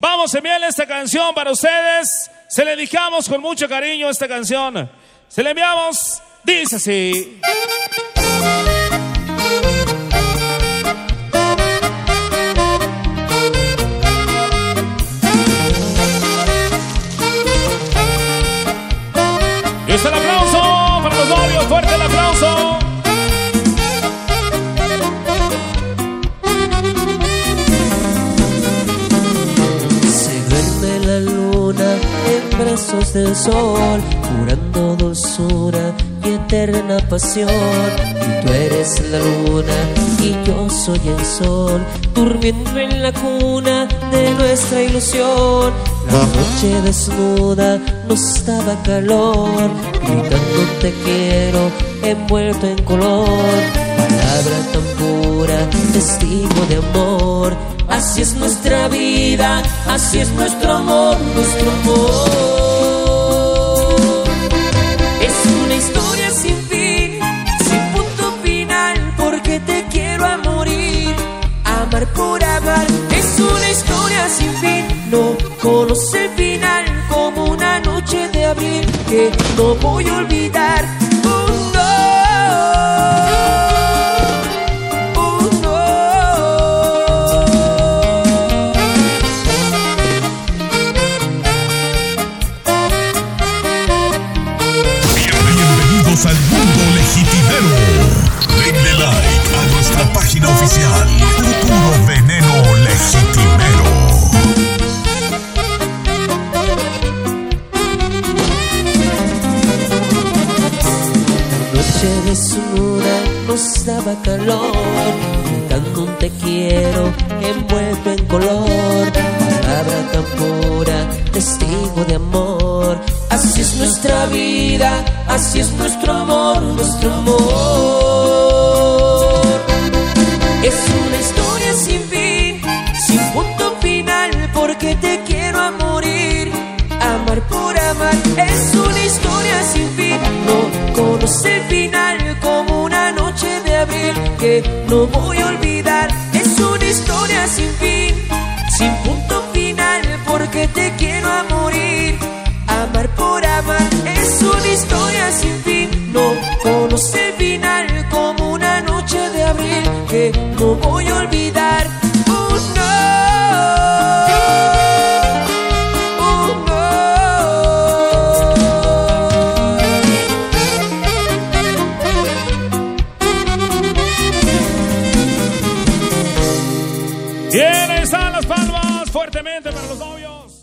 Vamos, envíenle esta canción para ustedes. Se le dedicamos con mucho cariño esta canción. Se le enviamos, dice así. Y está el aplauso para los novios, fuerte el aplauso. En brazos del sol, jurando dulzura y eterna pasión. Y tú eres la luna y yo soy el sol, durmiendo en la cuna de nuestra ilusión. La noche desnuda nos daba calor, gritando te quiero, envuelto en color. Palabra tan pura, testigo de amor. Así es nuestra vida, así es nuestro amor, nuestro amor. Es una historia sin fin, sin punto final, porque te quiero a morir, amar por amar. Es una historia sin fin, no conoce el final, como una noche de abril que no voy a olvidar. Oh, no. Al mundo legitimero. Denle like a nuestra página oficial, Puro Veneno Legitimero. Noche de sonora nos daba calor, gritando un te quiero envuelto en color. Palabra tan pura, testigo de amor. Así es nuestra vida, así es nuestro amor, nuestro amor. Es una historia sin fin, sin punto final, porque te quiero a morir, amar por amar. Es una historia sin fin, no conoce el final, como una noche de abril que no voy a olvidar. Es una historia sin fin, sin punto final, porque te quiero a morir, amar por amar. Es una historia sin fin, no conoce el final, como una noche de abril que no voy a olvidar. Oh, no. Oh, no. Bien, están las palmas fuertemente para los novios.